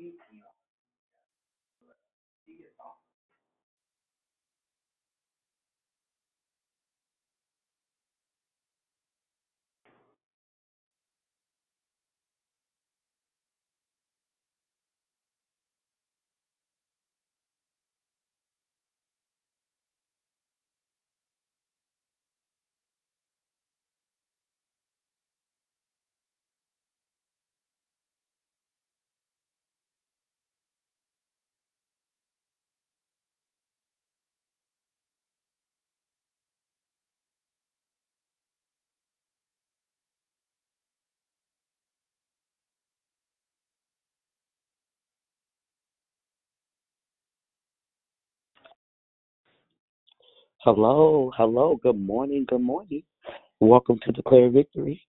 Hello, good morning. Welcome to Declare Victory.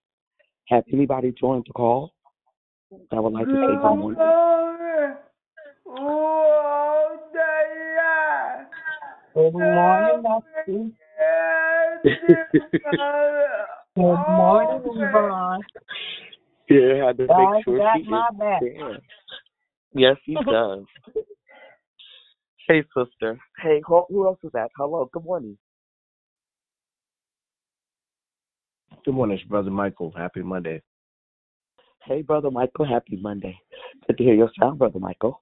Have anybody joined the call? I would like to say good morning. Good morning, Yvonne. Yeah, I had to make sure she is there. Yes, he does. Hey, sister. Hey, who else is that? Hello. Good morning. Good morning, Brother Michael. Happy Monday. Hey, Brother Michael. Happy Monday. Good to hear your sound, Brother Michael.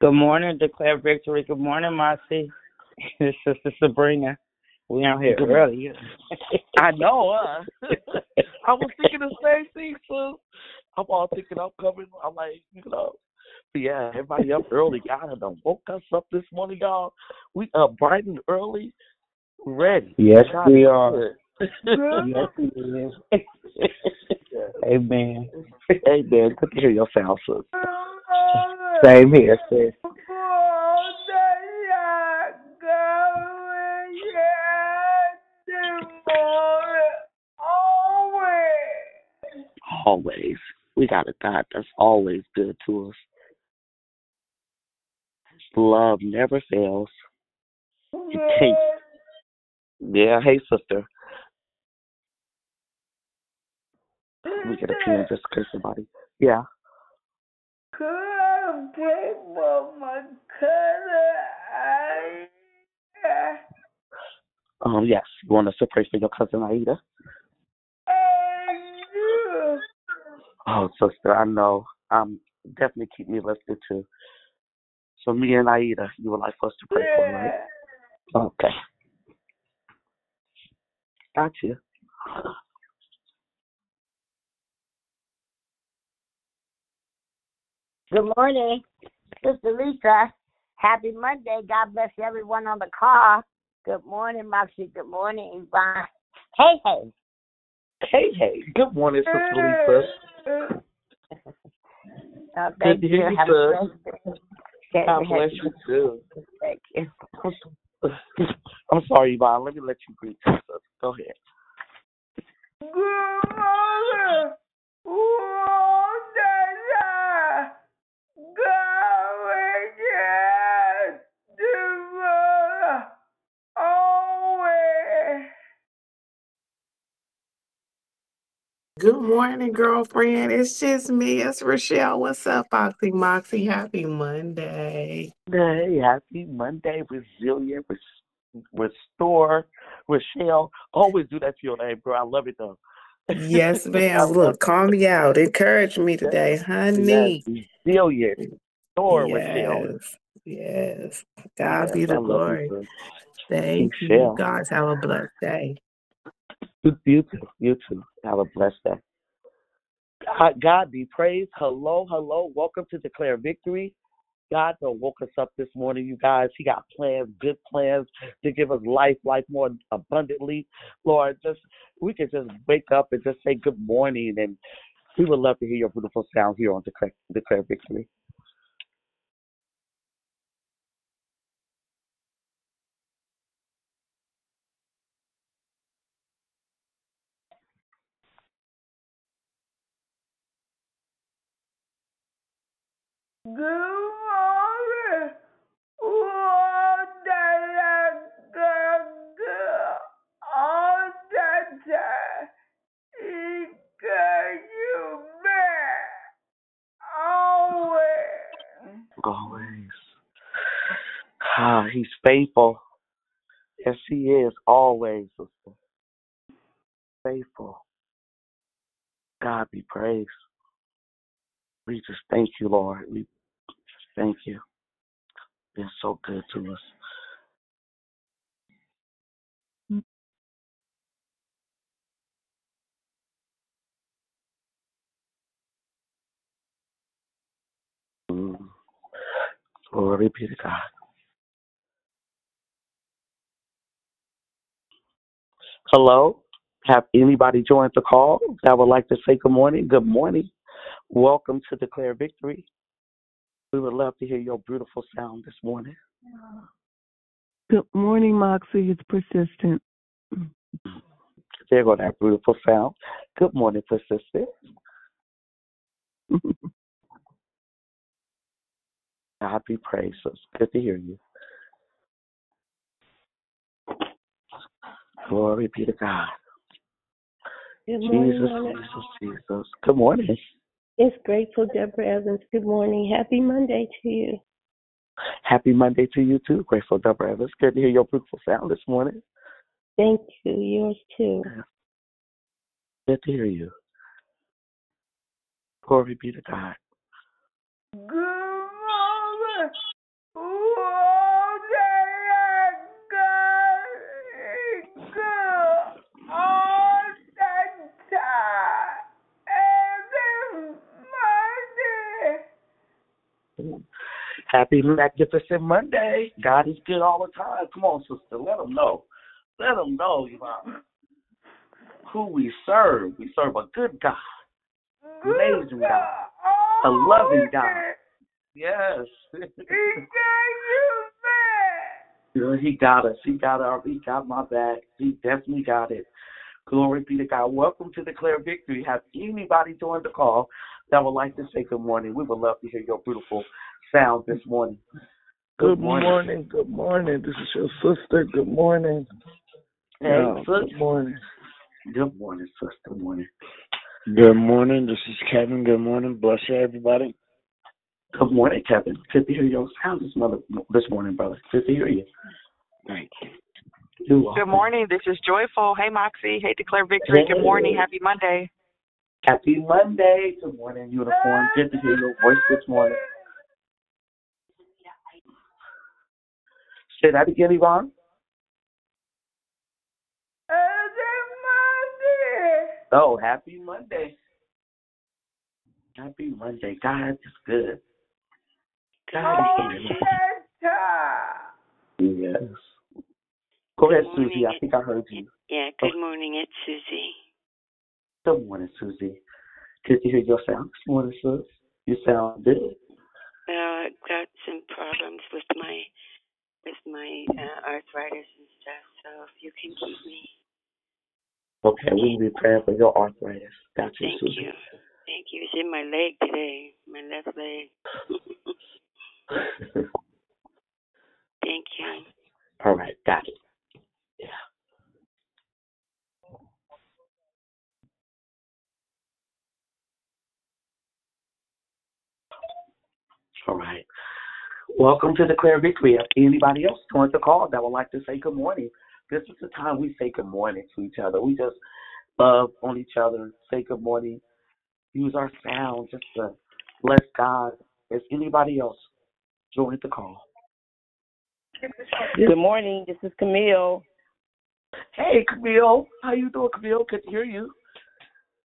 Good morning, Declare Victory. Good morning, Marcy. Sister Sabrina. We out here early. I know, I was thinking the same thing, so I'm all thinking I'm coming. I'm like, yeah, everybody up early. God done woke us up this morning, y'all. We up bright and early, ready. Yes, God, we are. Yes, we is. Amen. Amen. Good to hear your sound, sis. Same here, sis. Always. We got a God that's always good to us. His love never fails. Yeah, hey, sister. We get a pen just because somebody. Yeah. Yes, you want us to pray for your cousin Aida? Oh, sister, I know. Definitely keep me listed, too. So me and Aida, you would like for us to pray for, right? Okay. Gotcha. Good morning, Sister Lisa. Happy Monday. God bless everyone on the call. Good morning, Moxie. Good morning, Yvonne. Hey, hey. Hey, hey. Good morning, Sister Lisa. Good to hear you, sis. God bless you, too. Thank you. I'm sorry, Yvonne. Let me let you greet us. Go ahead. Good morning, girlfriend. It's just me. It's Rochelle. What's up, Foxy Moxie? Happy Monday. Hey, happy Monday. Resilient, restore, Rochelle. Always do that to your name, bro. I love it, though. Yes, ma'am. Look, call me out. Encourage me today, honey. Yes, resilient, restore, Rochelle. Yes. God be the glory. Thank you, guys. Have a blessed day. You too. Have a blessed day. God be praised. Hello. Welcome to Declare Victory. God done woke us up this morning, you guys. He got plans, good plans to give us life more abundantly. Lord, we can wake up and just say good morning, and we would love to hear your beautiful sound here on Declare Victory. Good morning. He's faithful. Yes, he is always, sister. Faithful. God be praised. We just thank you, Lord. We just thank you. Been so good to us. Glory be to God. Hello. Have anybody joined the call that would like to say good morning? Good morning. Welcome to Declare Victory. We would love to hear your beautiful sound this morning. Good morning, Moxie. It's Persistent. There go that beautiful sound. Good morning, Persistent. God be praised. It's good to hear you. Glory be to God. Good morning, Jesus, Jesus, Jesus. Good morning. It's Grateful Deborah Evans. Good morning. Happy Monday to you. Happy Monday to you, too, Grateful Deborah Evans. Good to hear your beautiful sound this morning. Thank you. Yours, too. Good to hear you. Glory be to God. Good. Happy Magnificent Monday. God is good all the time. Come on, sister. Let them know. Let them know, Yvonne, who we serve. We serve a good God, amazing God, a loving God. Yes. He got you back. Yeah, he got us. He got our. He got my back. He definitely got it. Glory be to God. Welcome to Declare Victory. Have anybody joined the call that would like to say good morning? We would love to hear your beautiful sound this morning. Good morning. Good morning. This is your sister. Good morning. Hey, sister. Good morning. Good morning, sister. Good morning. Good morning. This is Kevin. Good morning. Bless you, everybody. Good morning, Kevin. Good to hear your sound this morning, brother. Good to hear you. Thank you. Good morning. This is Joyful. Hey, Moxie. Hey, Declare Victory. Hey. Good morning. Happy Monday. Happy Monday. Good morning, Unicorn. Good to hear your voice this morning. Should I begin, Yvonne? Happy Monday. Oh, happy Monday. Happy Monday. God is good. God is good. Yes. Go ahead, Susie. I think I heard you. Yeah, good morning. It's Susie. Good morning, Susie. Good to hear your sound this morning, sis. You sound good. Well, I've got some problems with my arthritis and stuff, so if you can keep me. Okay, we'll be praying for your arthritis. Got you, Susie. Thank you. Thank you. It's in my leg today, my left leg. Thank you. All right, got it. Yeah. All right. Welcome to Declare Victory. If anybody else joined the call that would like to say good morning, this is the time we say good morning to each other. We just love on each other, say good morning, use our sound just to bless God. If anybody else joined the call. Good morning. This is Camille. Hey, Camille. How you doing, Camille? Good to hear you.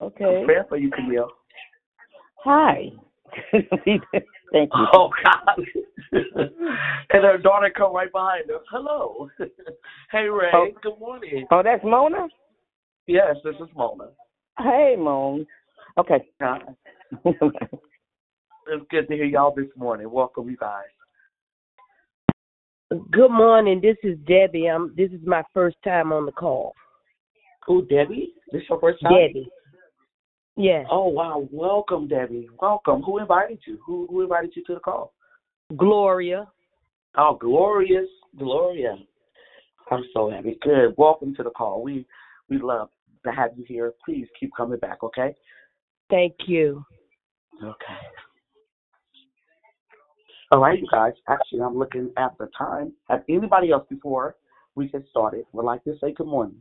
Okay. I'm praying for you, Camille. Hi. Thank you. Oh, God. And her daughter come right behind her. Hello. Hey, Ray. Oh. Good morning. Oh, that's Mona? Yes, this is Mona. Hey, Mona. Okay. It's good to hear y'all this morning. Welcome, you guys. Good morning. This is Debbie. This is my first time on the call. Oh, Debbie? This your first time? Debbie. Yes. Oh, wow. Welcome, Debbie. Welcome. Who invited you? Who invited you to the call? Gloria. Oh, glorious. Gloria. I'm so happy. Good. Welcome to the call. We love to have you here. Please keep coming back, okay? Thank you. Okay. All right, you guys. Actually, I'm looking at the time. Have anybody else before we get started would like to say good morning?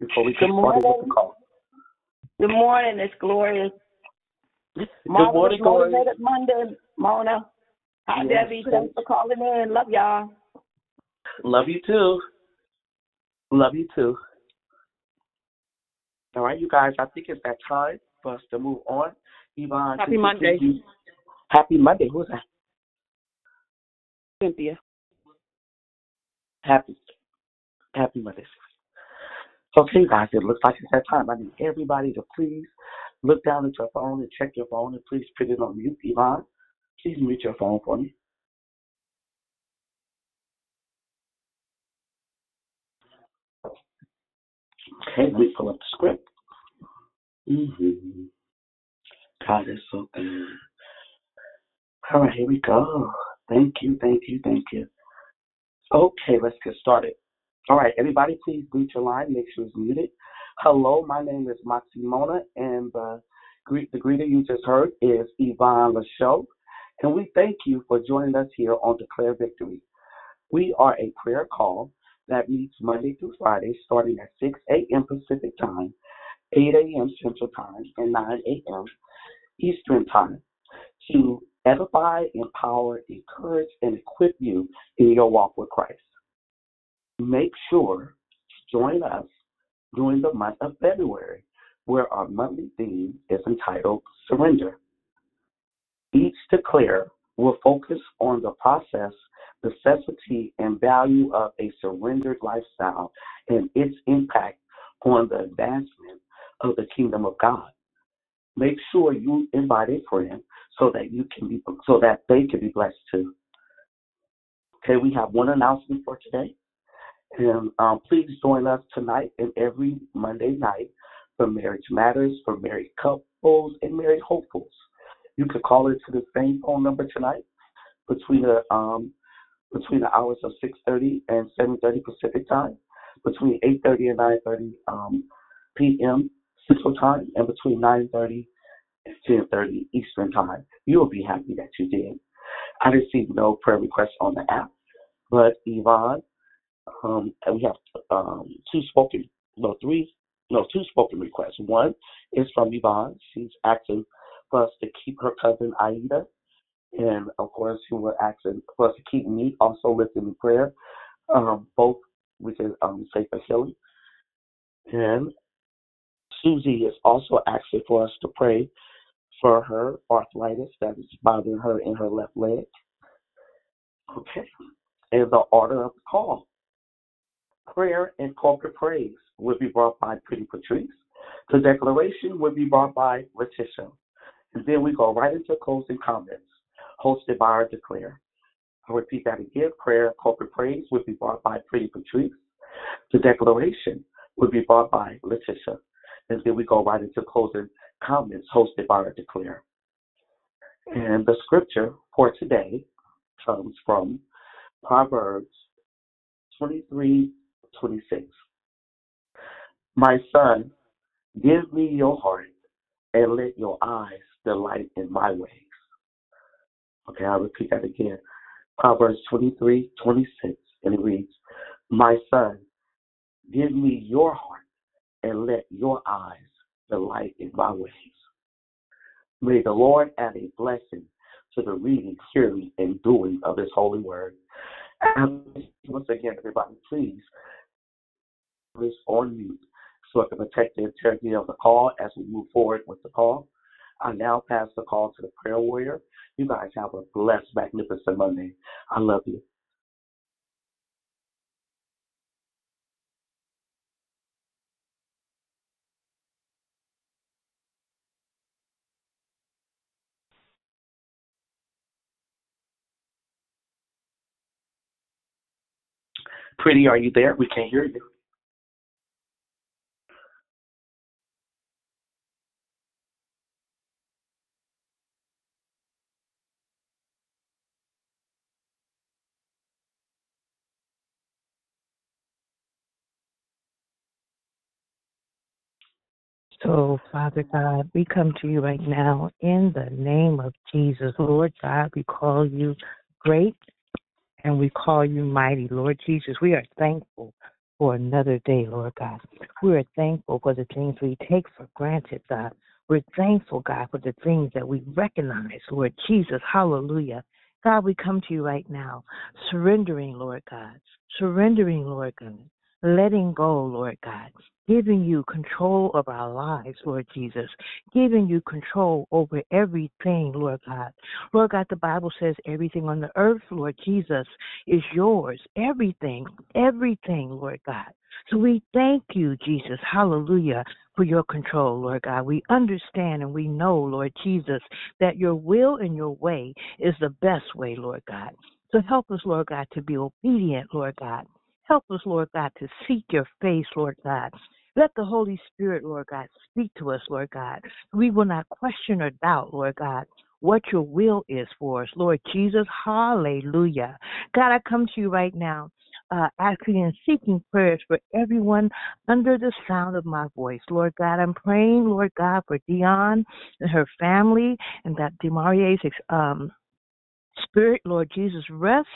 Before we get started with the call. Good morning. It's Gloria. Good morning, Gloria. Motivated Monday, Mona. Hi, yes, Debbie. Please. Thanks for calling in. Love y'all. Love you, too. Love you, too. All right, you guys. I think it's that time for us to move on. Yvonne. Happy Monday. Happy Monday. Who's that? Cynthia. Happy Mother's Day. Okay, guys, it looks like it's that time. I need everybody to please look down at your phone and check your phone and please put it on mute. Yvonne, please mute your phone for me. Okay, let me pull up the script. God is so good. All right, here we go. Thank you. Okay, let's get started. All right, everybody, please mute your line. Make sure it's muted. Hello, my name is Maximona, and the greeter you just heard is Yvonne Lachaud, and we thank you for joining us here on Declare Victory. We are a prayer call that meets Monday through Friday, starting at 6 a.m. Pacific Time, 8 a.m. Central Time, and 9 a.m. Eastern Time to edify, empower, encourage, and equip you in your walk with Christ. Make sure to join us during the month of February, where our monthly theme is entitled Surrender. Each Declare will focus on the process, necessity, and value of a surrendered lifestyle and its impact on the advancement of the kingdom of God. Make sure you invite a friend so that they can be blessed too. Okay, we have one announcement for today, and please join us tonight and every Monday night for Marriage Matters for married couples and married hopefuls. You can call into the same phone number tonight between the hours of 6:30 and 7:30 Pacific Time, between 8:30 and 9:30 p.m. Central Time, and between 9:30 and 10:30 Eastern Time. You will be happy that you did. I received no prayer requests on the app, but Yvonne, we have two spoken requests. One is from Yvonne. She's asking for us to keep her cousin Aida, and of course, she was asking for us to keep me also lifted in prayer. Both we can say for healing. And Susie is also asking for us to pray for her arthritis that is bothering her in her left leg. Okay. And the order of the call. Prayer and corporate praise will be brought by Pretty Patrice. The declaration will be brought by LaTisha. And then we go right into closing comments, hosted by our Declare. I'll repeat that again. Prayer and corporate praise will be brought by Pretty Patrice. The declaration will be brought by LaTisha. And then we go right into closing comments hosted by our Declare. And the scripture for today comes from Proverbs 23:26. My son, give me your heart and let your eyes delight in my ways. Okay, I'll repeat that again. Proverbs 23:26, and it reads, my son, give me your heart and let your eyes delight in my ways. May the Lord add a blessing to the reading, hearing, and doing of his holy word. And once again, everybody, please put this on mute so I can protect the integrity of the call as we move forward with the call. I now pass the call to the prayer warrior. You guys have a blessed, magnificent Monday. I love you. Pretty, are you there? We can't hear you. So, Father God, we come to you right now in the name of Jesus. Lord God, we call you great and we call you mighty. Lord Jesus, we are thankful for another day, Lord God. We are thankful for the things we take for granted, God. We're thankful, God, for the things that we recognize, Lord Jesus. Hallelujah. God, we come to you right now, surrendering, Lord God, letting go, Lord God, giving you control of our lives, Lord Jesus, giving you control over everything, Lord God. Lord God, the Bible says everything on the earth, Lord Jesus, is yours. Everything, Lord God. So we thank you, Jesus, hallelujah, for your control, Lord God. We understand and we know, Lord Jesus, that your will and your way is the best way, Lord God. So help us, Lord God, to be obedient, Lord God. Help us, Lord God, to seek your face, Lord God. Let the Holy Spirit, Lord God, speak to us, Lord God. We will not question or doubt, Lord God, what your will is for us, Lord Jesus. Hallelujah. God, I come to you right now, asking and seeking prayers for everyone under the sound of my voice. Lord God, I'm praying, Lord God, for Dion and her family, and that Demarie's Spirit, Lord Jesus, rests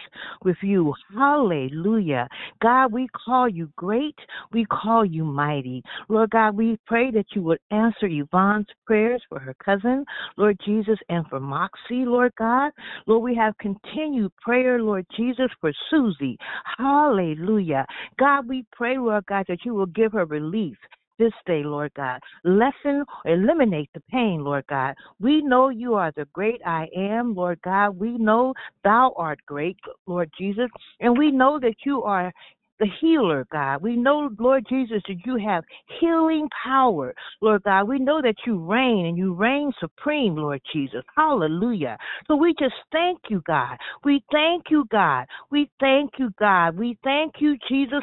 with you. Hallelujah. God, we call you great. We call you mighty. Lord God, we pray that you would answer Yvonne's prayers for her cousin, Lord Jesus, and for Moxie, Lord God. Lord, we have continued prayer, Lord Jesus, for Susie. Hallelujah. God, we pray, Lord God, that you will give her relief this day, Lord God. Eliminate the pain, Lord God. We know you are the great I am, Lord God. We know thou art great, Lord Jesus. And we know that you are the healer, God. We know, Lord Jesus, that you have healing power, Lord God. We know that you reign and you reign supreme, Lord Jesus. Hallelujah. So we just thank you, God. We thank you, God. We thank you, God. We thank you, Jesus.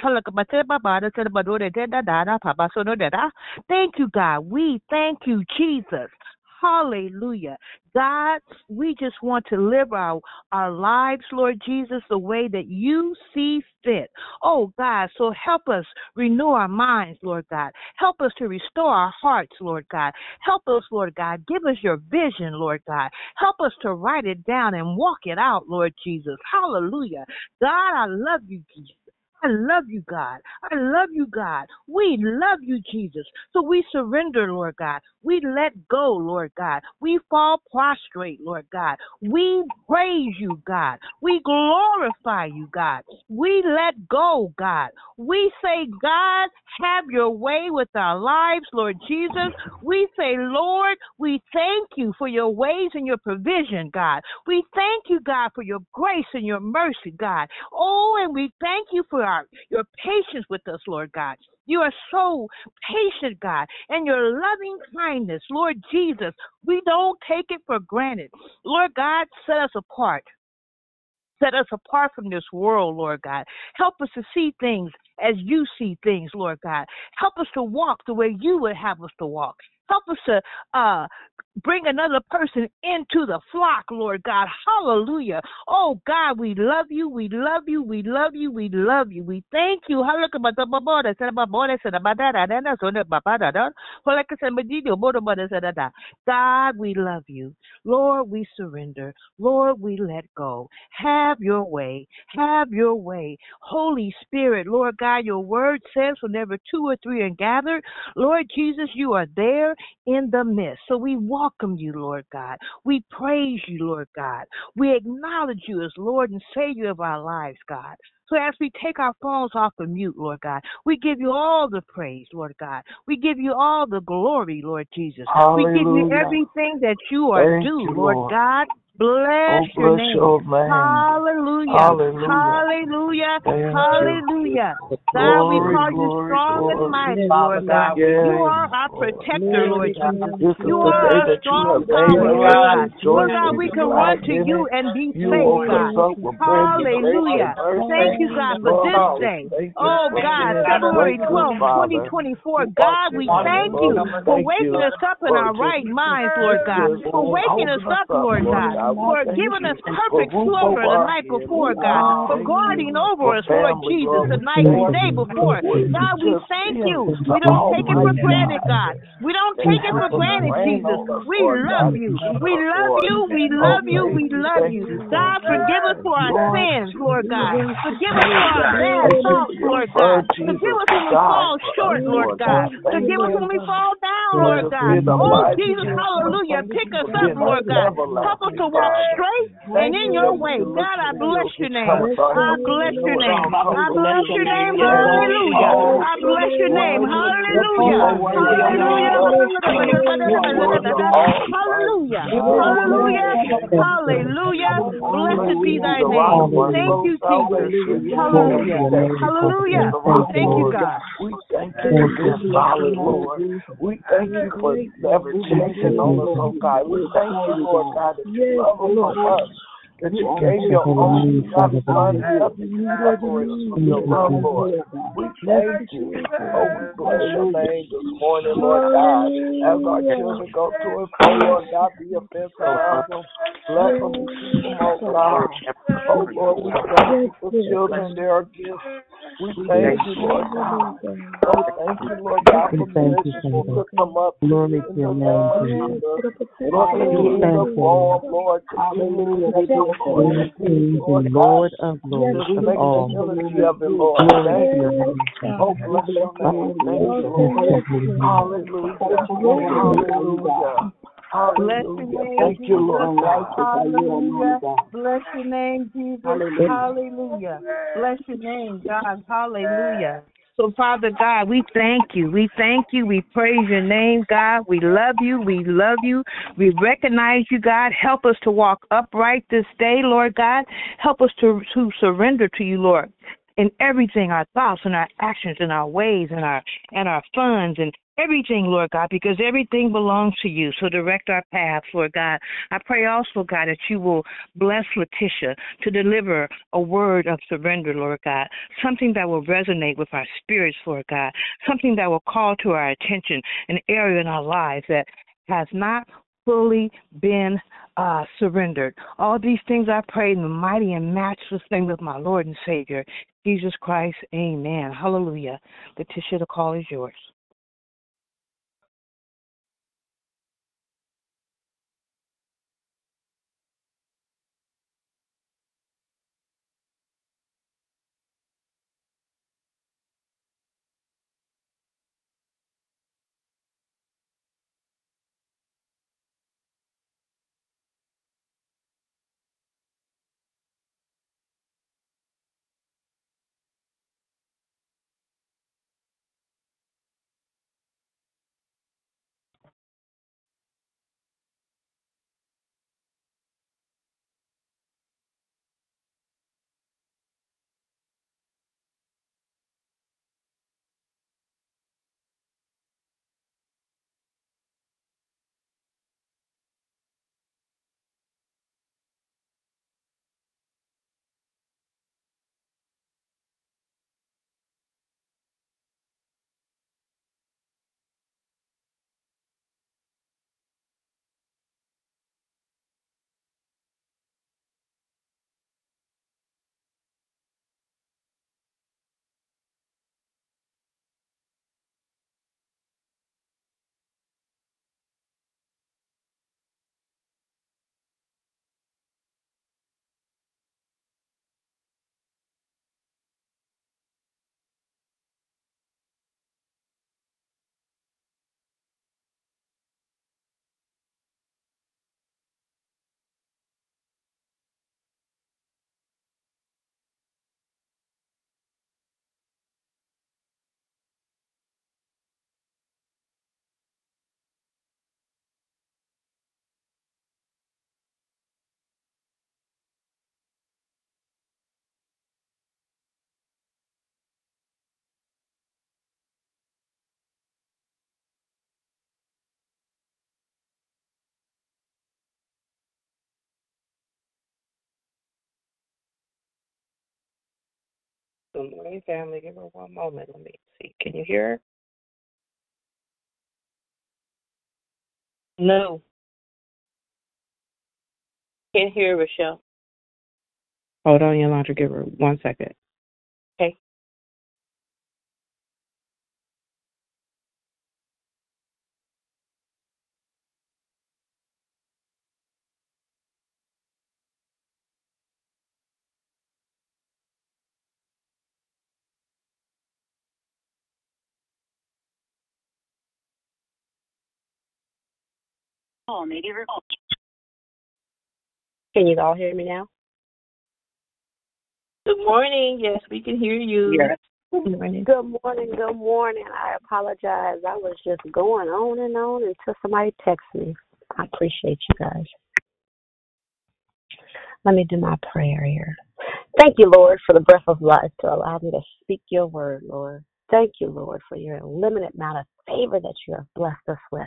Thank you, God. We thank you, Jesus. Hallelujah. God, we just want to live our lives, Lord Jesus, the way that you see fit. Oh, God, so help us renew our minds, Lord God. Help us to restore our hearts, Lord God. Help us, Lord God. Give us your vision, Lord God. Help us to write it down and walk it out, Lord Jesus. Hallelujah. God, I love you, Jesus. I love you, God. I love you, God. We love you, Jesus. So we surrender, Lord God. We let go, Lord God. We fall prostrate, Lord God. We praise you, God. We glorify you, God. We let go, God. We say, God, have your way with our lives, Lord Jesus. We say, Lord, we thank you for your ways and your provision, God. We thank you, God, for your grace and your mercy, God. Oh, and we thank you for your patience with us, Lord God. You are so patient, God, and your loving kindness, Lord Jesus. We don't take it for granted. Lord God, set us apart. Set us apart from this world, Lord God. Help us to see things as you see things, Lord God. Help us to walk the way you would have us to walk. Help us to bring another person into the flock, Lord God. Hallelujah. Oh, God, we love you. We love you. We love you. We love you. We thank you. God, we love you. Lord, we surrender. Lord, we let go. Have your way. Have your way. Holy Spirit, Lord God, your word says whenever two or three are gathered, Lord Jesus, you are there in the midst. So we welcome you, Lord God. We praise you, Lord God. We acknowledge you as Lord and Savior of our lives, God. So as we take our phones off the mute, Lord God, we give you all the praise, Lord God. We give you all the glory, Lord Jesus. Hallelujah. We give you everything that you are due, Lord God. Bless your name. Hallelujah. Hallelujah. Hallelujah. God, we call you strong and mighty, Lord God. You are our protector, Lord Jesus. You are our strong power, Lord God. Lord God, we can run to you and be safe, God. Hallelujah. Thank you, God, for this day. Oh, God, February 12, 2024. God, we thank you for waking us up in our right minds, Lord God. For waking us up, Lord God. God, for giving us perfect slumber the night before, God, for guarding over us, Lord Jesus, the night we lay before. God, we thank you. We don't take it for granted, God. We don't take it for granted, Jesus. We love you. We love you. We love you. We love you. God, forgive us for our sins, Lord God. Forgive us for our bad thoughts, Lord God. Forgive us when we fall short, Lord God. Forgive us when we fall down, Lord God. Oh, Jesus, hallelujah. Pick us up, Lord God. Help us to walk straight and in your way. God, I bless your name. I bless your name. I bless your name. Hallelujah. I bless your name. Hallelujah. Hallelujah. Hallelujah. Hallelujah. Blessed be thy name. Thank you, Jesus. Hallelujah. Hallelujah. Thank you, God. We thank you for this solid, Lord. We thank you for never changing on us, oh God. We thank you, Lord God, that you love us, that you gave your own God to your love, Lord. We thank you. Oh, we bless your name this morning, Lord God. As our children go to us, Lord God, be a fence around them. Let them see them, oh God. Oh, Lord, we thank you for children, their gifts. We thank you, Lord God. Oh, thank you, Lord God, for ministers who took them up. Glory to your name, Jesus. Lord, hallelujah. Lord of Lords of all. Hallelujah. Bless your name, thank Jesus. You, Lord. Hallelujah. Bless your name, Jesus. Hallelujah. Hallelujah. Bless your name, God. Hallelujah. So, Father God, we thank you. We thank you. We praise your name, God. We love you. We love you. We recognize you, God. Help us to walk upright this day, Lord God. Help us to surrender to you, Lord, in everything, our thoughts and our actions and our ways and our funds and everything, Lord God, because everything belongs to you. So direct our paths, Lord God. I pray also, God, that you will bless LaTisha to deliver a word of surrender, Lord God, something that will resonate with our spirits, Lord God, something that will call to our attention an area in our lives that has not fully been surrendered. All these things I pray in the mighty and matchless name of my Lord and Savior, Jesus Christ. Amen. Hallelujah. LaTisha, the call is yours. Good morning, family. Give her one moment. Let me see. Can you hear her? No. can't hear Rochelle. Hold on, Yolanda, give her 1 second. Okay. Can you all hear me now? Good morning. Yes, we can hear you. Yes. Good morning. Good morning. I apologize. I was just going on until somebody texted me. I appreciate you guys. Let me do my prayer here. Thank you, Lord, for the breath of life to allow me to speak your word, Lord. Thank you, Lord, for your limited amount of favor that you have blessed us with.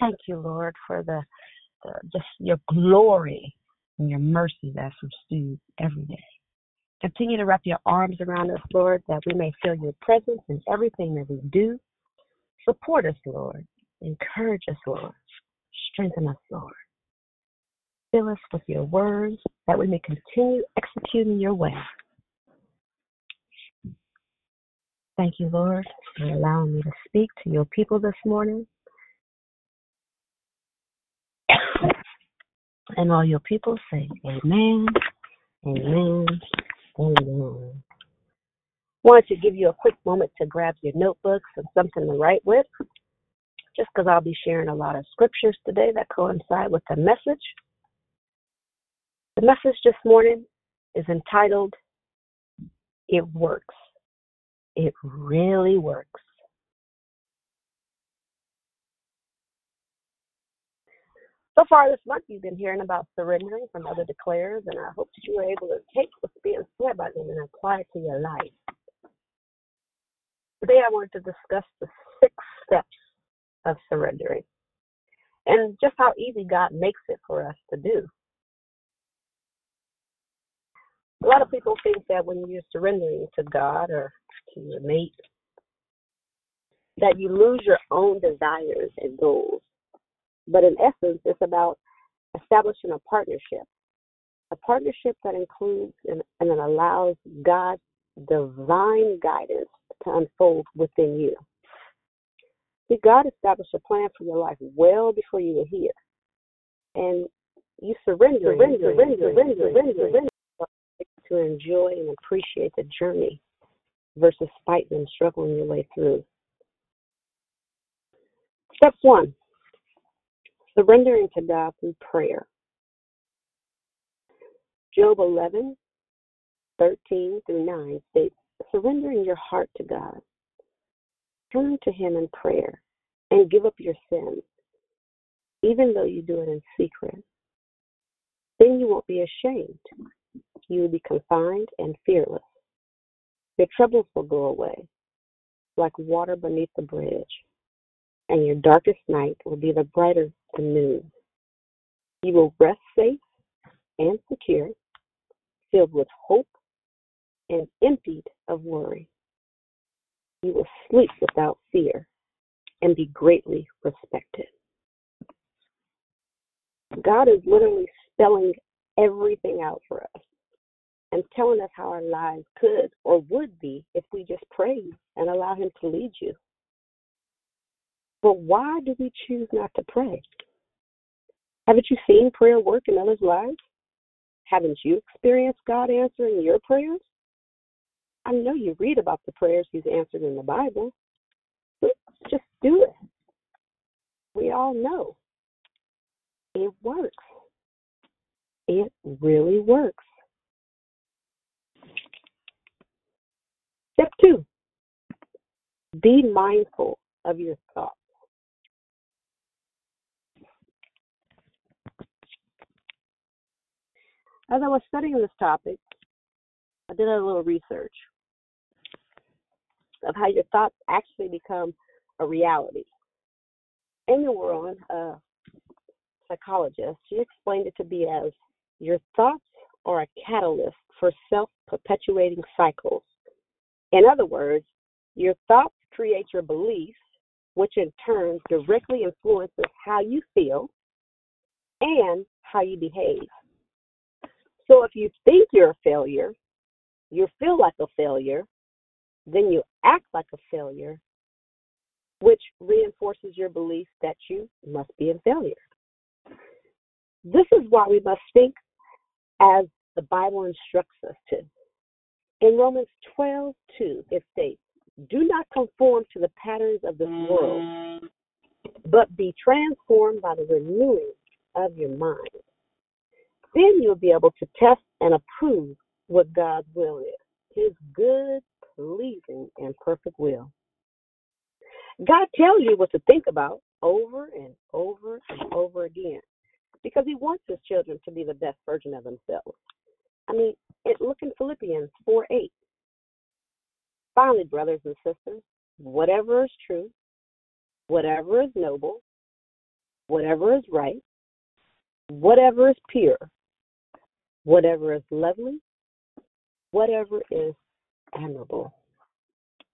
Thank you, Lord, for just your glory and your mercy that's received every day. Continue to wrap your arms around us, Lord, that we may feel your presence in everything that we do. Support us, Lord. Encourage us, Lord. Strengthen us, Lord. Fill us with your words that we may continue executing your way. Thank you, Lord, for allowing me to speak to your people this morning. And all your people say, amen, amen, amen. Wanted to give you a quick moment to grab your notebooks and something to write with, just because I'll be sharing a lot of scriptures today that coincide with the message. The message this morning is entitled, It Works. It really works. So far this month, you've been hearing about surrendering from other declarers, and I hope that you were able to take what's being said by them and apply it to your life. Today, I wanted to discuss the 6 steps of surrendering and just how easy God makes it for us to do. A lot of people think that when you're surrendering to God or to your mate, that you lose your own desires and goals. But in essence, it's about establishing a partnership that includes and that allows God's divine guidance to unfold within you. See, God established a plan for your life well before you were here. And you surrender to enjoy and appreciate the journey versus fighting and struggling your way through. Step 1. Surrendering to God through prayer. Job 11:13-19 states, surrendering your heart to God. Turn to Him in prayer and give up your sins, even though you do it in secret. Then you won't be ashamed. You will be confined and fearless. Your troubles will go away like water beneath the bridge, and your darkest night will be the brighter the moon. You will rest safe and secure, filled with hope and emptied of worry. You will sleep without fear and be greatly respected. God is literally spelling everything out for us and telling us how our lives could or would be if we just prayed and allow Him to lead you. But why do we choose not to pray? Haven't you seen prayer work in others' lives? Haven't you experienced God answering your prayers? I know you read about the prayers He's answered in the Bible. Just do it. We all know. It works. It really works. Step 2, be mindful of your thoughts. As I was studying this topic, I did a little research of how your thoughts actually become a reality. Amy Warren, a psychologist, she explained it to be as your thoughts are a catalyst for self-perpetuating cycles. In other words, your thoughts create your beliefs, which in turn directly influences how you feel, and how you behave. So if you think you're a failure, you feel like a failure, then you act like a failure, which reinforces your belief that you must be a failure. This is why we must think as the Bible instructs us to. In Romans 12:2, it states, "Do not conform to the patterns of this world, but be transformed by the renewing of your mind. Then you'll be able to test and approve what God's will is, His good, pleasing, and perfect will." God tells you what to think about over and over and over again because He wants His children to be the best version of themselves. Look in Philippians 4:8. "Finally, brothers and sisters, whatever is true, whatever is noble, whatever is right, whatever is pure, whatever is lovely, whatever is admirable,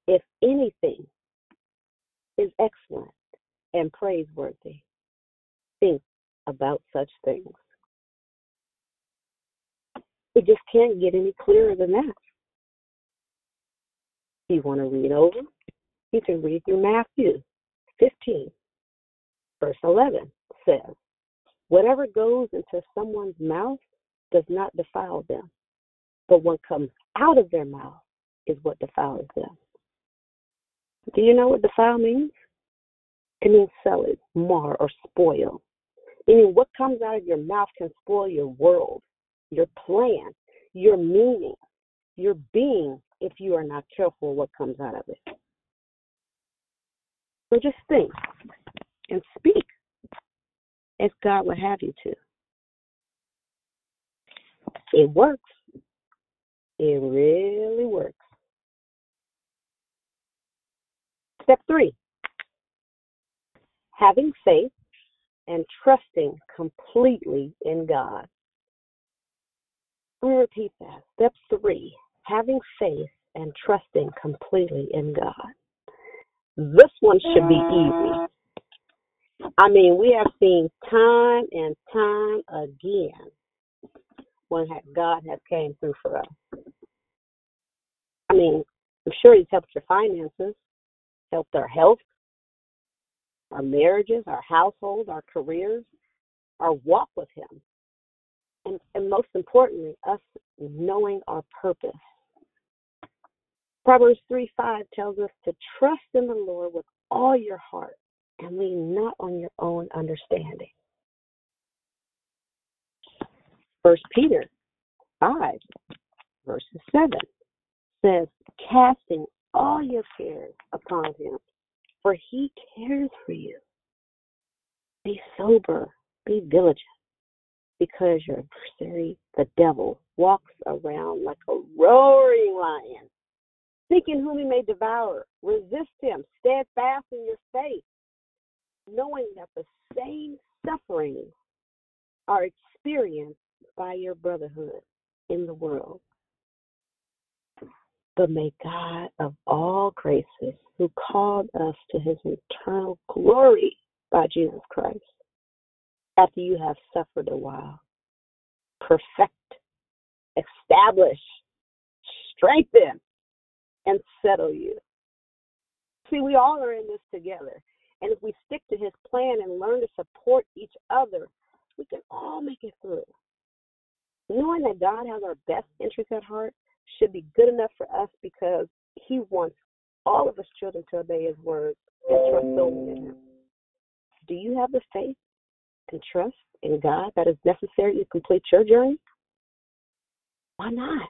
if anything is excellent and praiseworthy, think about such things." It just can't get any clearer than that. If you want to read over, you can read through Matthew 15, verse 11 says, "Whatever goes into someone's mouth does not defile them, but what comes out of their mouth is what defiles them." Do you know what defile means? It means sullied, mar, or spoil. Meaning what comes out of your mouth can spoil your world, your plan, your meaning, your being, if you are not careful what comes out of it. So just think and speak as God would have you to. It works. It really works. Step 3, having faith and trusting completely in God. Let me repeat that. Step 3, having faith and trusting completely in God. This one should be easy. We have seen time and time again when God has came through for us. I'm sure He's helped your finances, helped our health, our marriages, our household, our careers, our walk with Him. And most importantly, us knowing our purpose. Proverbs 3:5 tells us to trust in the Lord with all your heart and lean not on your own understanding. 1 Peter 5, verse 7 says, "Casting all your cares upon Him, for He cares for you. Be sober, be vigilant, because your adversary, the devil, walks around like a roaring lion, seeking whom he may devour. Resist him, steadfast in your faith, knowing that the same sufferings are experienced by your brotherhood in the world. But may God of all graces, who called us to His eternal glory by Jesus Christ, after you have suffered a while, perfect, establish, strengthen, and settle you." See, we all are in this together. And if we stick to His plan and learn to support each other, we can all make it through. Knowing that God has our best interests at heart should be good enough for us, because He wants all of His children to obey His word and trust solely in Him. Do you have the faith and trust in God that is necessary to complete your journey? Why not?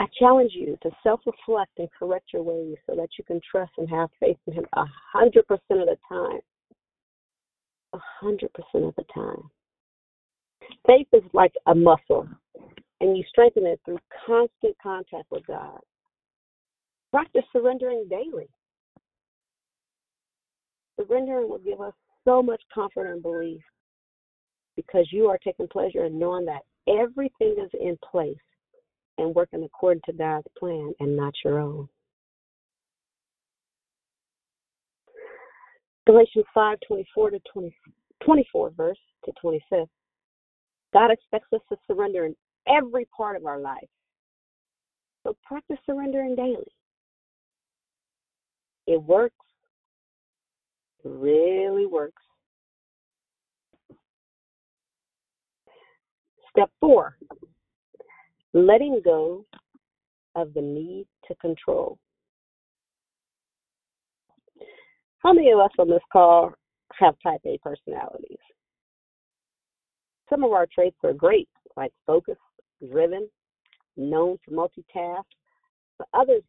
I challenge you to self-reflect and correct your ways so that you can trust and have faith in Him 100% of the time. 100% of the time. Faith is like a muscle, and you strengthen it through constant contact with God. Practice surrendering daily. Surrendering will give us so much comfort and belief, because you are taking pleasure in knowing that everything is in place and working according to God's plan and not your own. Galatians 5:24-25 24th verse to 25th, God expects us to surrender in every part of our life. So practice surrendering daily. It works. It really works. Step 4, letting go of the need to control. How many of us on this call have type A personalities? Some of our traits are great, like focused, driven, known to multitask, but others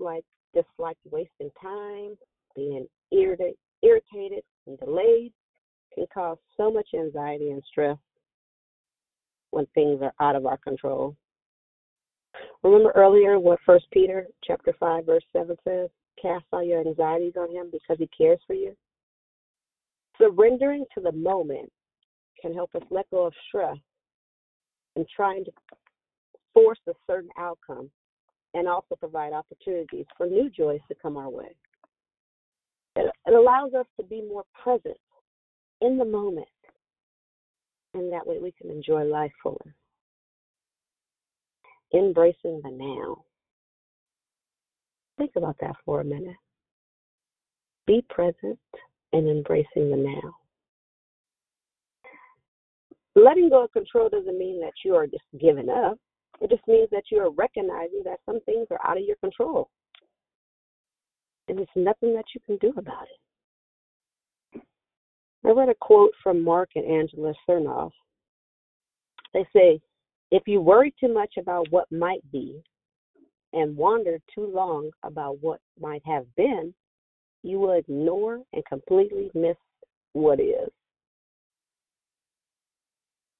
dislike wasting time, being irritated and delayed can cause so much anxiety and stress when things are out of our control. Remember earlier what 1 Peter chapter 5, verse 7 says, cast all your anxieties on him because he cares for you. Surrendering to the moment can help us let go of stress and trying to force a certain outcome, and also provide opportunities for new joys to come our way. It allows us to be more present in the moment, and that way we can enjoy life fuller. Embracing the now. Think about that for a minute. Be present and embracing the now. Letting go of control doesn't mean that you are just giving up. It just means that you are recognizing that some things are out of your control. And there's nothing that you can do about it. I read a quote from Mark and Angela Chernoff. They say, if you worry too much about what might be and wander too long about what might have been, you will ignore and completely miss what is.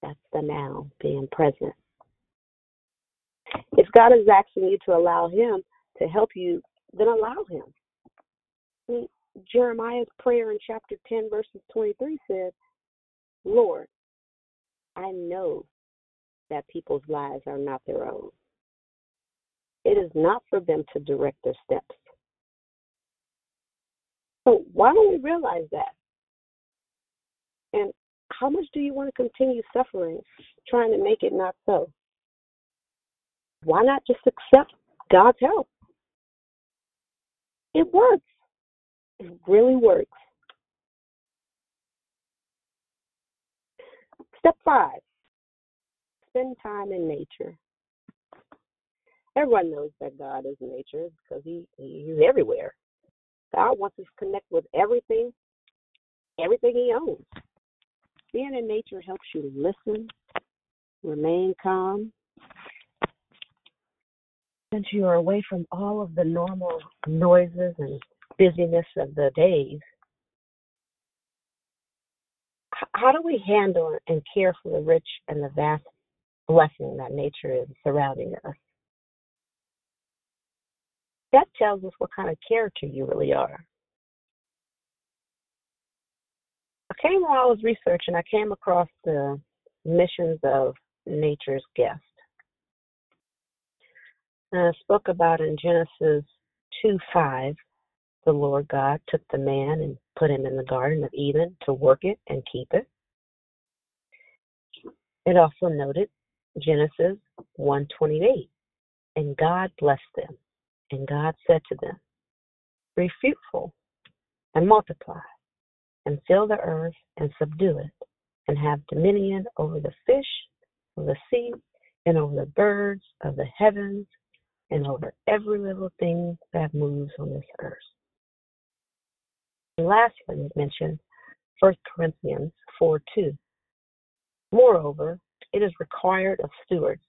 That's the now, being present. If God is asking you to allow him to help you, then allow him. I mean, Jeremiah's prayer in chapter 10, verses 23 says, Lord, I know that people's lives are not their own. It is not for them to direct their steps. So why don't we realize that? And how much do you want to continue suffering, trying to make it not so? Why not just accept God's help? It works. It really works. Step 5, spend time in nature. Everyone knows that God is nature because he's everywhere. God wants us to connect with everything he owns. Being in nature helps you listen, remain calm, since you are away from all of the normal noises and busyness of the days. How do we handle and care for the rich and the vast blessing that nature is surrounding us? That tells us what kind of character you really are. While I was researching, I came across the missions of nature's guest. And I spoke about in Genesis 2:5, the Lord God took the man and put him in the Garden of Eden to work it and keep it. It also noted Genesis 1:28, and God blessed them, and God said to them, be fruitful and multiply, and fill the earth and subdue it, and have dominion over the fish of the sea, and over the birds of the heavens, and over every little thing that moves on this earth. And lastly, it mentioned 1 Corinthians 4:2. Moreover, it is required of stewards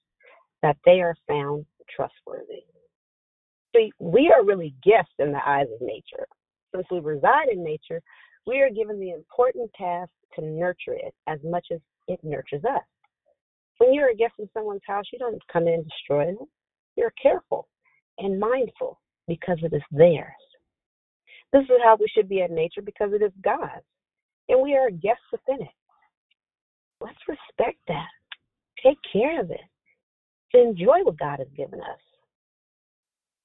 that they are found trustworthy. See, we are really guests in the eyes of nature. Since we reside in nature, we are given the important task to nurture it as much as it nurtures us. When you're a guest in someone's house, you don't come in and destroy them. You're careful and mindful because it is theirs. This is how we should be in nature because it is God's, and we are guests within it. Let's respect that. Take care of it. Enjoy what God has given us.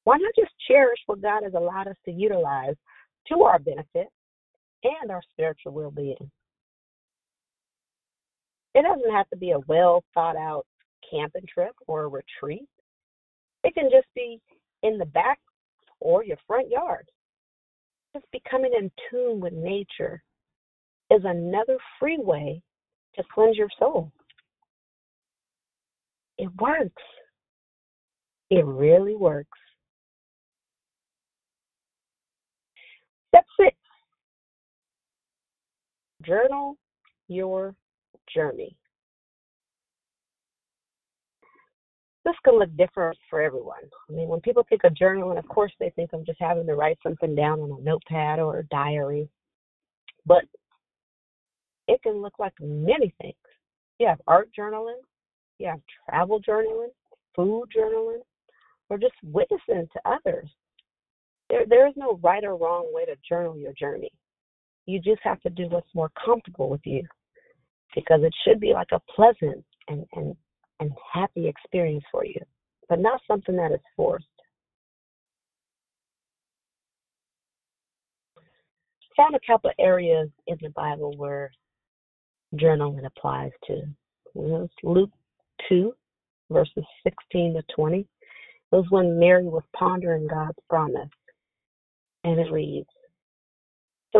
Why not just cherish what God has allowed us to utilize to our benefit and our spiritual well-being? It doesn't have to be a well-thought-out camping trip or a retreat. It can just be in the back or your front yard. Just becoming in tune with nature is another free way to cleanse your soul. It works. It really works. Step 6. Journal your journey. This can look different for everyone. I mean, when people think of journaling, of course, they think of just having to write something down on a notepad or a diary. But it can look like many things. You have art journaling, you have travel journaling, food journaling, or just witnessing to others. There is no right or wrong way to journal your journey. You just have to do what's more comfortable with you, because it should be like a pleasant and happy experience for you, but not something that is forced. I found a couple of areas in the Bible where journaling applies to. Luke 2, verses 16-20. It was when Mary was pondering God's promise, and it reads, "So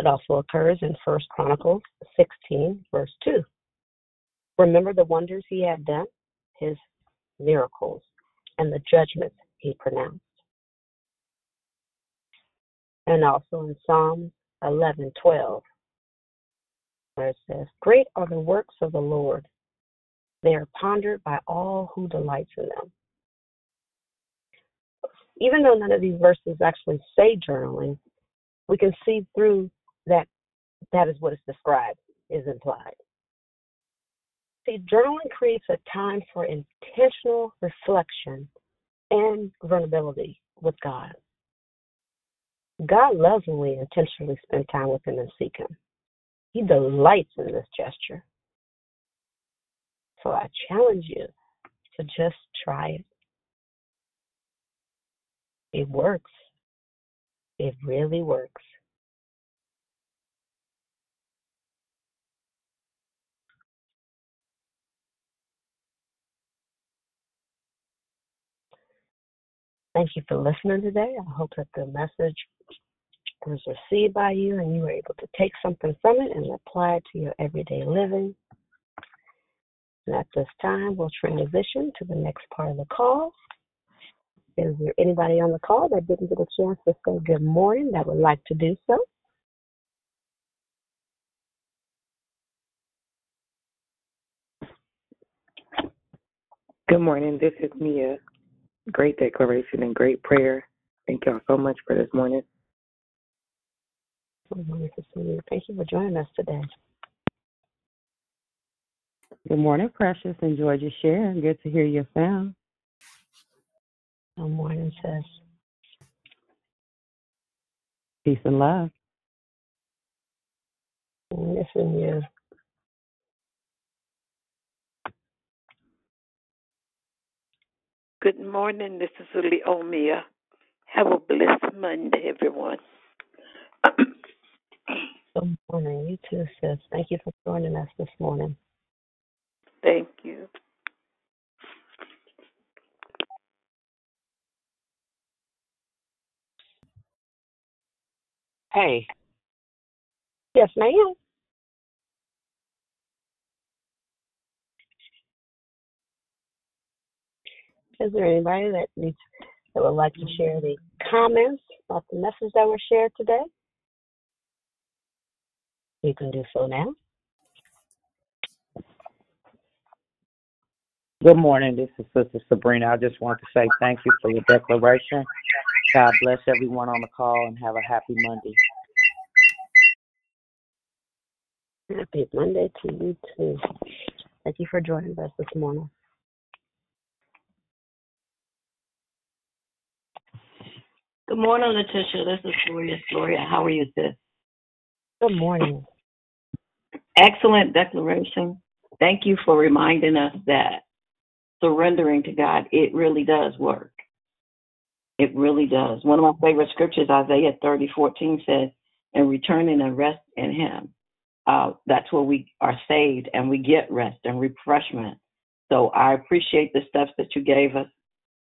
It also occurs in 1 Chronicles 16, verse 2. "Remember the wonders he had done, his miracles, and the judgments he pronounced." And also in Psalm 11:12, where it says, "Great are the works of the Lord. They are pondered by all who delight in them." Even though none of these verses actually say journaling, we can see through that is what is described, is implied. See, journaling creates a time for intentional reflection and vulnerability with God. God loves when we intentionally spend time with him and seek him. He delights in this gesture. So I challenge you to just try it. It works. It really works. Thank you for listening today. I hope that the message was received by you and you were able to take something from it and apply it to your everyday living. And at this time, we'll transition to the next part of the call. Is there anybody on the call that didn't get a chance to say good morning that would like to do so? Good morning. This is Mia. Great declaration and great prayer. Thank y'all so much for this morning. Good morning, Cecilia. Thank you for joining us today. Good morning, Precious. Enjoyed your share. Good to hear your sound. Good morning, sis. Peace and love. I'm missing you. Good morning. This is Leomia. Have a blessed Monday, everyone. Good morning. You too, sis. Thank you for joining us this morning. Thank you. Hey. Yes, ma'am. Is there anybody that would like to share the comments about the message that were shared today? You can do so now. Good morning. This is Sister Sabrina. I just want to say thank you for your declaration. God bless everyone on the call and have a happy Monday. Happy Monday to you too. Thank you for joining us this morning. Good morning, LaTisha. This is Gloria. Gloria, how are you, sis? Good morning. Excellent declaration. Thank you for reminding us that surrendering to God, it really does work. It really does. One of my favorite scriptures, Isaiah 30:14, says, "And returning and rest in Him." That's where we are saved and we get rest and refreshment. So I appreciate the steps that you gave us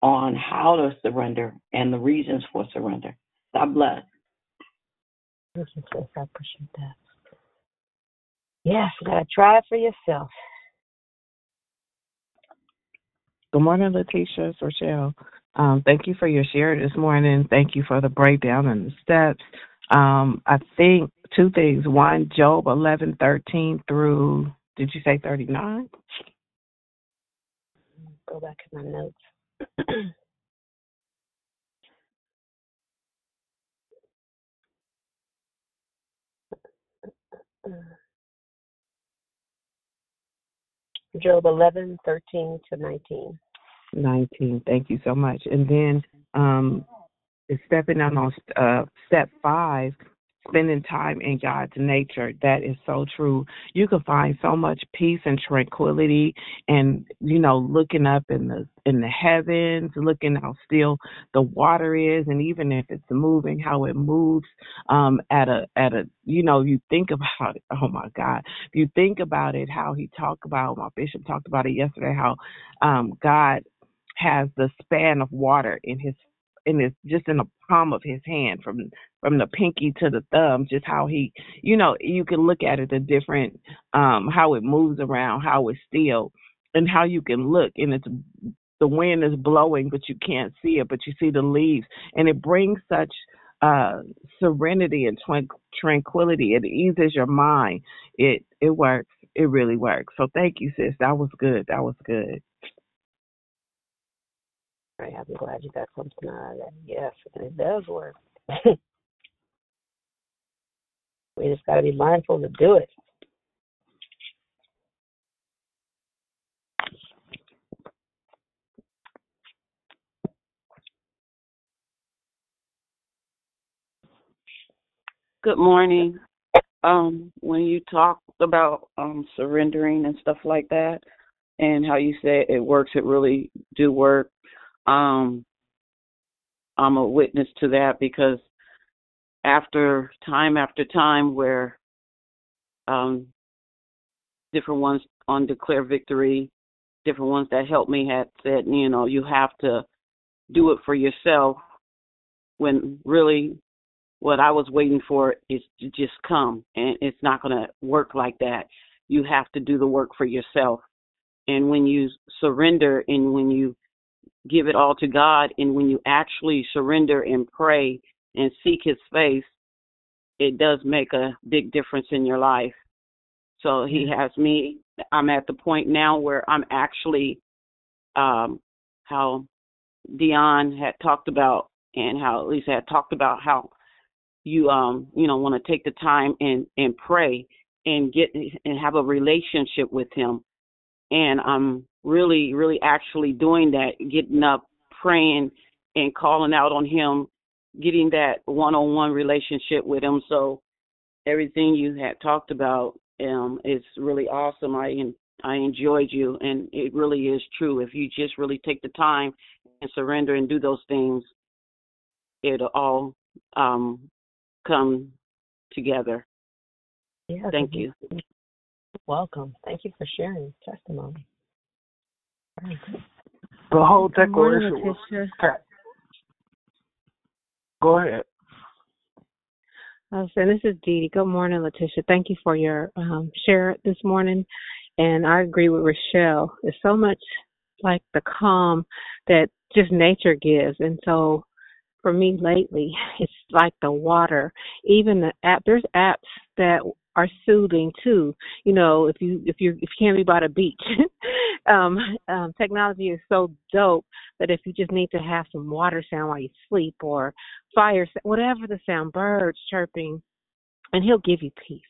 on how to surrender and the reasons for surrender. God bless. Thank you, sis. I appreciate that. Yes, you gotta try it for yourself. Good morning, LaTisha. It's Rochelle. Thank you for your share this morning. Thank you for the breakdown and the steps. I think two things. One, Job 11:13 through, did you say 39? Go back to my notes. Job 11:13-19. 19. Thank you so much. And then stepping out on step 5, spending time in God's nature. That is so true. You can find so much peace and tranquility, and looking up in the heavens, looking how still the water is, and even if it's moving, how it moves. You think about it. Oh my God, if you think about it, how he talked about, my bishop talked about it yesterday, how God has the span of water in His. And it's just in the palm of His hand, from the pinky to the thumb, just how He, you can look at it, the different, how it moves around, how it's still, and how you can look, and it's, the wind is blowing, but you can't see it, but you see the leaves, and it brings such serenity and tranquility. It eases your mind. It works. It really works. So thank you, sis. That was good. That was good. Right, I'm glad you got something out of that. Yes, and it does work. We just got to be mindful to do it. Good morning. When you talked about surrendering and stuff like that, and how you said it works, it really do work. I'm a witness to that, because after time where different ones on Declare Victory, different ones that helped me had said, you have to do it for yourself, when really what I was waiting for is to just come, and it's not going to work like that. You have to do the work for yourself. And when you surrender, and when you give it all to God, and when you actually surrender and pray and seek His face, it does make a big difference in your life. So He has me, I'm at the point now where I'm actually, how Dion had talked about, and how Lisa had talked about, how you, want to take the time and pray and get, and have a relationship with Him. And I'm really, really actually doing that, getting up, praying, and calling out on Him, getting that one-on-one relationship with Him. So everything you had talked about is really awesome. I enjoyed you, and it really is true. If you just really take the time and surrender and do those things, it'll all come together. Yeah, thank you. Welcome. Thank you for sharing your testimony. Thanks. The whole declaration was. Go ahead. And this is Dee Dee. Good morning, LaTisha. Thank you for your share this morning. And I agree with Rochelle. It's so much like the calm that just nature gives. And so for me lately, it's like the water. Even the app, there's apps that are soothing too. If you can't be by the beach, technology is so dope that if you just need to have some water sound while you sleep, or fire, whatever the sound, birds chirping, and He'll give you peace.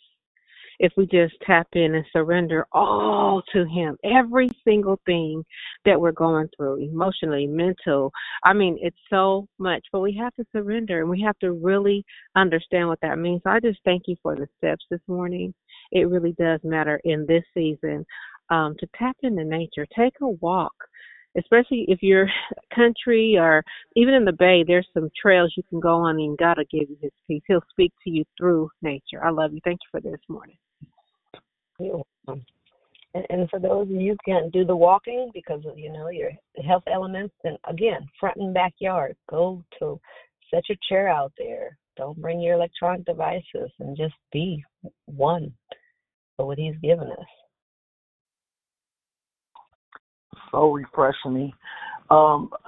if we just tap in and surrender all to Him, every single thing that we're going through, emotionally, mental. I mean, it's so much, but we have to surrender and we have to really understand what that means. So I just thank you for the steps this morning. It really does matter in this season to tap into nature, take a walk. Especially if you're country or even in the Bay, there's some trails you can go on, and God will give you His peace. He'll speak to you through nature. I love you. Thank you for this morning. You're welcome. And for those of you who can't do the walking because of, you know, your health elements, then again, front and backyard, go to set your chair out there. Don't bring your electronic devices and just be one for what He's given us. So refreshing me.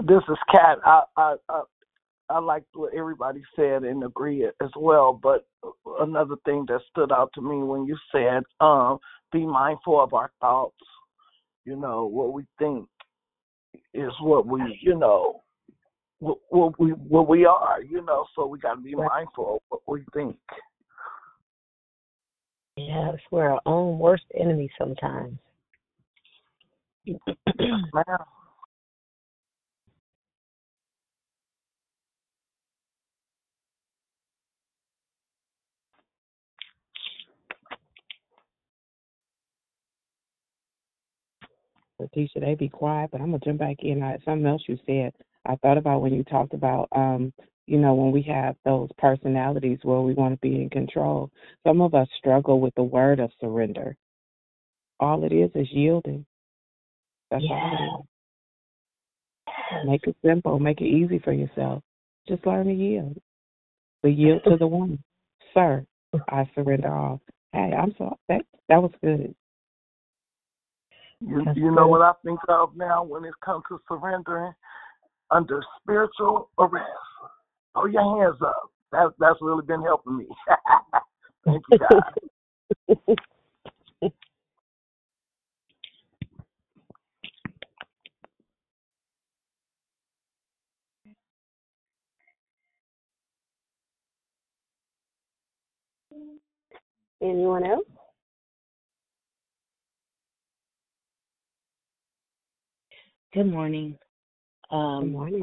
This is Kat. I like what everybody said and agree as well. But another thing that stood out to me when you said, be mindful of our thoughts. You know, what we think is what we, you know, what we are, you know. So we got to be mindful of what we think. Yes, we're our own worst enemy sometimes. Wow. LaTisha, they be quiet, but I'm gonna jump back in. Something else you said, I thought about when you talked about, you know, when we have those personalities where we want to be in control. Some of us struggle with the word of surrender. All it is yielding. That's all it is. Make it simple. Make it easy for yourself. Just learn to yield. But yield to the woman. Sir, I surrender all. Hey, I'm sorry. That was good. You know what I think of now when it comes to surrendering? Under spiritual arrest. Throw your hands up. That's really been helping me. Thank you, God. Anyone else? Good morning. Good morning.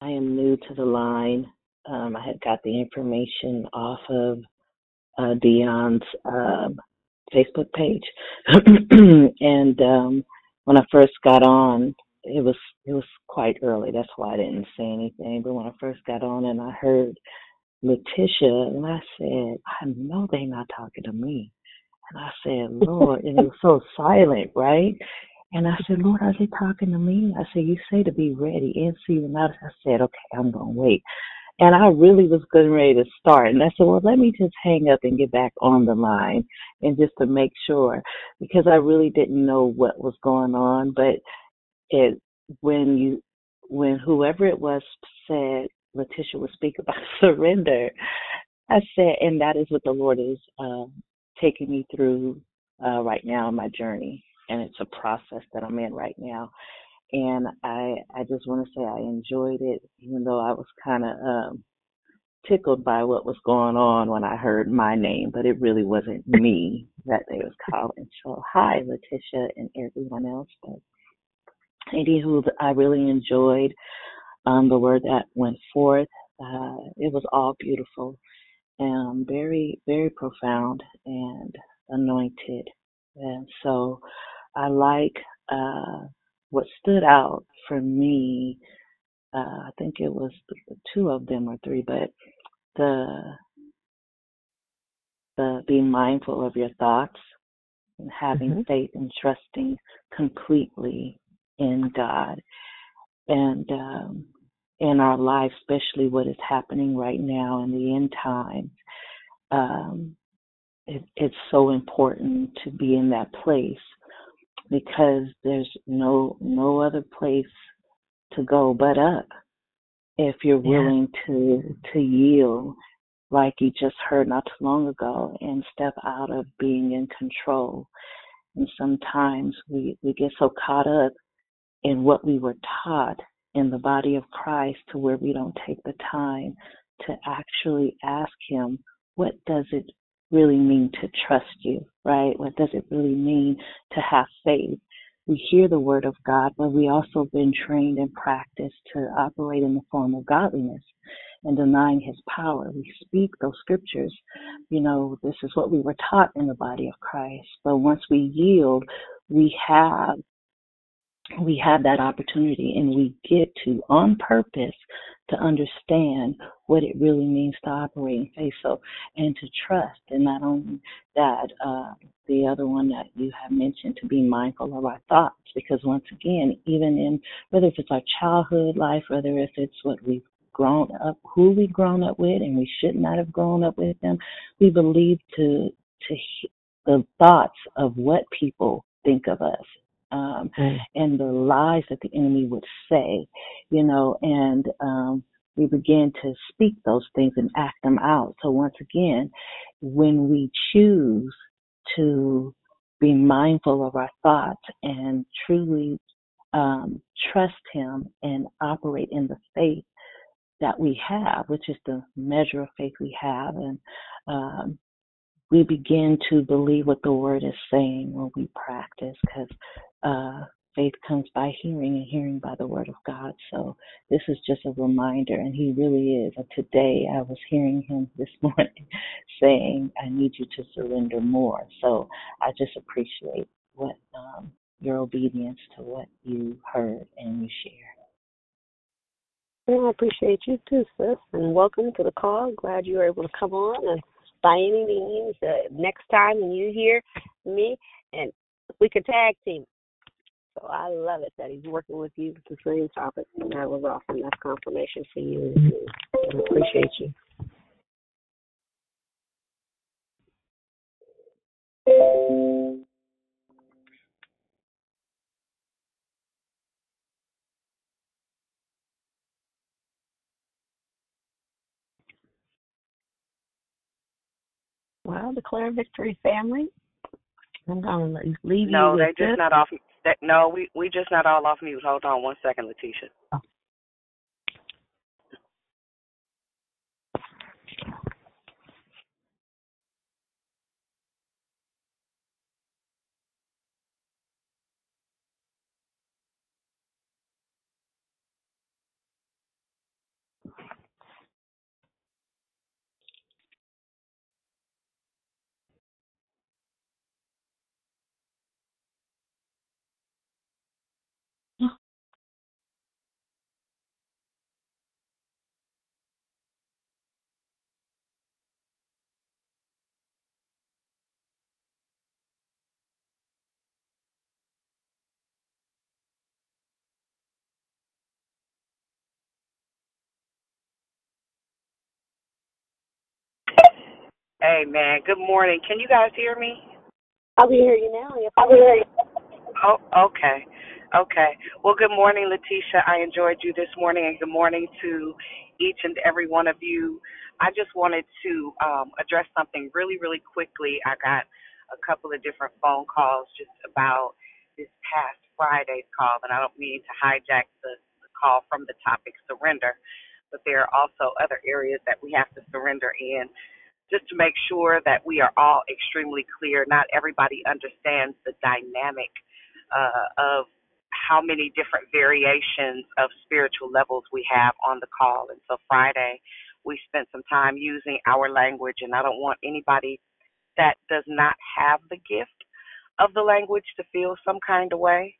I am new to the line. I had got the information off of Dion's Facebook page, and when I first got on, it was quite early. That's why I didn't say anything. But when I first got on, and I heard LaTisha, and I said, I know they're not talking to me. And I said, Lord, and it was so silent, right? And I said, Lord, are they talking to me? I said, you say to be ready in season out. I said, okay, I'm going to wait. And I really was getting ready to start. And I said, well, let me just hang up and get back on the line and just to make sure, because I really didn't know what was going on. But when whoever it was said, LaTisha would speak about surrender, I said, and that is what the Lord is taking me through right now in my journey. And it's a process that I'm in right now. And I just want to say I enjoyed it, even though I was kind of tickled by what was going on when I heard my name, but it really wasn't me that they was calling. So hi, LaTisha and everyone else. But anywho, I really enjoyed the word that went forth. It was all beautiful and very, very profound and anointed. And so I like what stood out for me. I think it was two of them or three, but the being mindful of your thoughts and having faith and trusting completely in God. And in our life, especially what is happening right now in the end times, it's so important to be in that place, because there's no other place to go but up if you're willing to yield, like you just heard not too long ago, and step out of being in control. And sometimes we get so caught up in what we were taught in the body of Christ, to where we don't take the time to actually ask Him, what does it really mean to trust you, right? What does it really mean to have faith? We hear the word of God, but we also have been trained and practiced to operate in the form of godliness and denying his power. We speak those scriptures. You know, this is what we were taught in the body of Christ. But once we yield, we have that opportunity, and we get to, on purpose, to understand what it really means to operate in faith, and to trust. And not only that, the other one that you have mentioned, to be mindful of our thoughts, because once again, even in, whether if it's our childhood life, whether if it's what we've grown up, who we've grown up with, and we should not have grown up with them, we believe to the thoughts of what people think of us. And the lies that the enemy would say, you know, and we begin to speak those things and act them out. So once again, when we choose to be mindful of our thoughts and truly trust him and operate in the faith that we have, which is the measure of faith we have, and we begin to believe what the word is saying when we practice, because faith comes by hearing, and hearing by the word of God. So this is just a reminder, and he really is. Today I was hearing him this morning saying, I need you to surrender more. So I just appreciate what your obedience to what you heard and you shared. Well, I appreciate you too, sis, and welcome to the call. Glad you were able to come on. And by any means, next time when you hear me, and we could tag team. So I love it that he's working with you with the same topic, and that was awesome. That's confirmation for you. I appreciate you. Well, Declare Victory family, I'm going to leave you. No, they're just this. Not off. No, we just not all off mute. Hold on one second, LaTisha. Oh. Hey, man. Good morning. Can you guys hear me? I'll hear you now. I'll hear you. Oh, okay. Okay. Well, good morning, LaTisha. I enjoyed you this morning, and good morning to each and every one of you. I just wanted to address something really, really quickly. I got a couple of different phone calls just about this past Friday's call, and I don't mean to hijack the call from the topic surrender, but there are also other areas that we have to surrender in. Just to make sure that we are all extremely clear, not everybody understands the dynamic of how many different variations of spiritual levels we have on the call. And so Friday, we spent some time using our language, and I don't want anybody that does not have the gift of the language to feel some kind of way.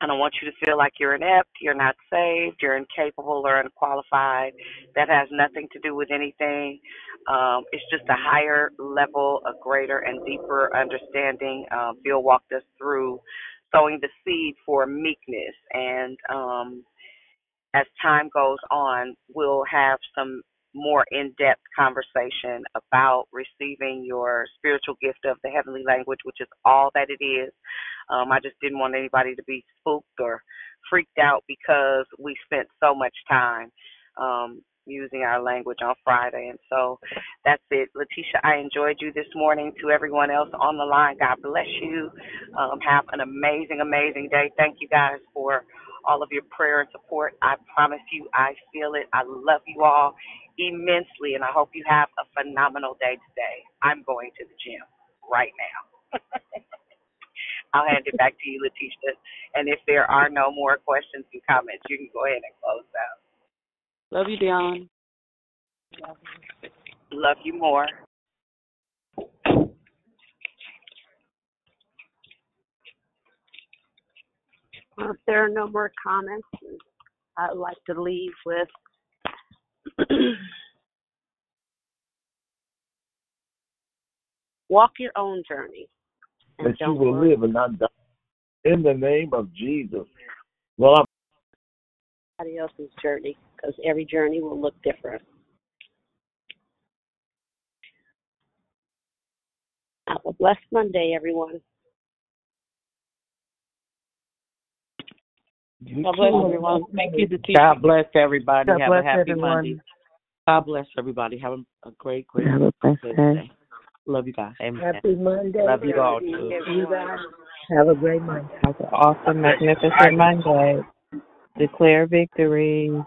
I don't want you to feel like you're inept, you're not saved, you're incapable or unqualified. That has nothing to do with anything. It's just a higher level, a greater and deeper understanding. Bill walked us through sowing the seed for meekness. And as time goes on, we'll have some more in-depth conversation about receiving your spiritual gift of the heavenly language, which is all that it is. I just didn't want anybody to be spooked or freaked out because we spent so much time using our language on Friday. And so that's it. LaTisha, I enjoyed you this morning. To everyone else on the line, God bless you. Have an amazing, amazing day. Thank you guys for all of your prayer and support. I promise you, I feel it. I love you all immensely, and I hope you have a phenomenal day today. I'm going to the gym right now. I'll hand it back to you, LaTisha. And if there are no more questions and comments, you can go ahead and close out. Love you, Dion. Love you more. Well, if there are no more comments, I'd like to leave with walk your own journey. That you will live and not die. In the name of Jesus. Lord. Everybody else's journey, because every journey will look different. Have a blessed Monday, everyone. God bless everyone. Thank you, LaTisha. God bless everybody. God have bless a happy everyone. Monday. God bless everybody. Have a great day. Love you guys. Amen. Happy Monday. Love you all. Too. You guys. Have a great Monday. Have an awesome, magnificent Monday. Declare victory.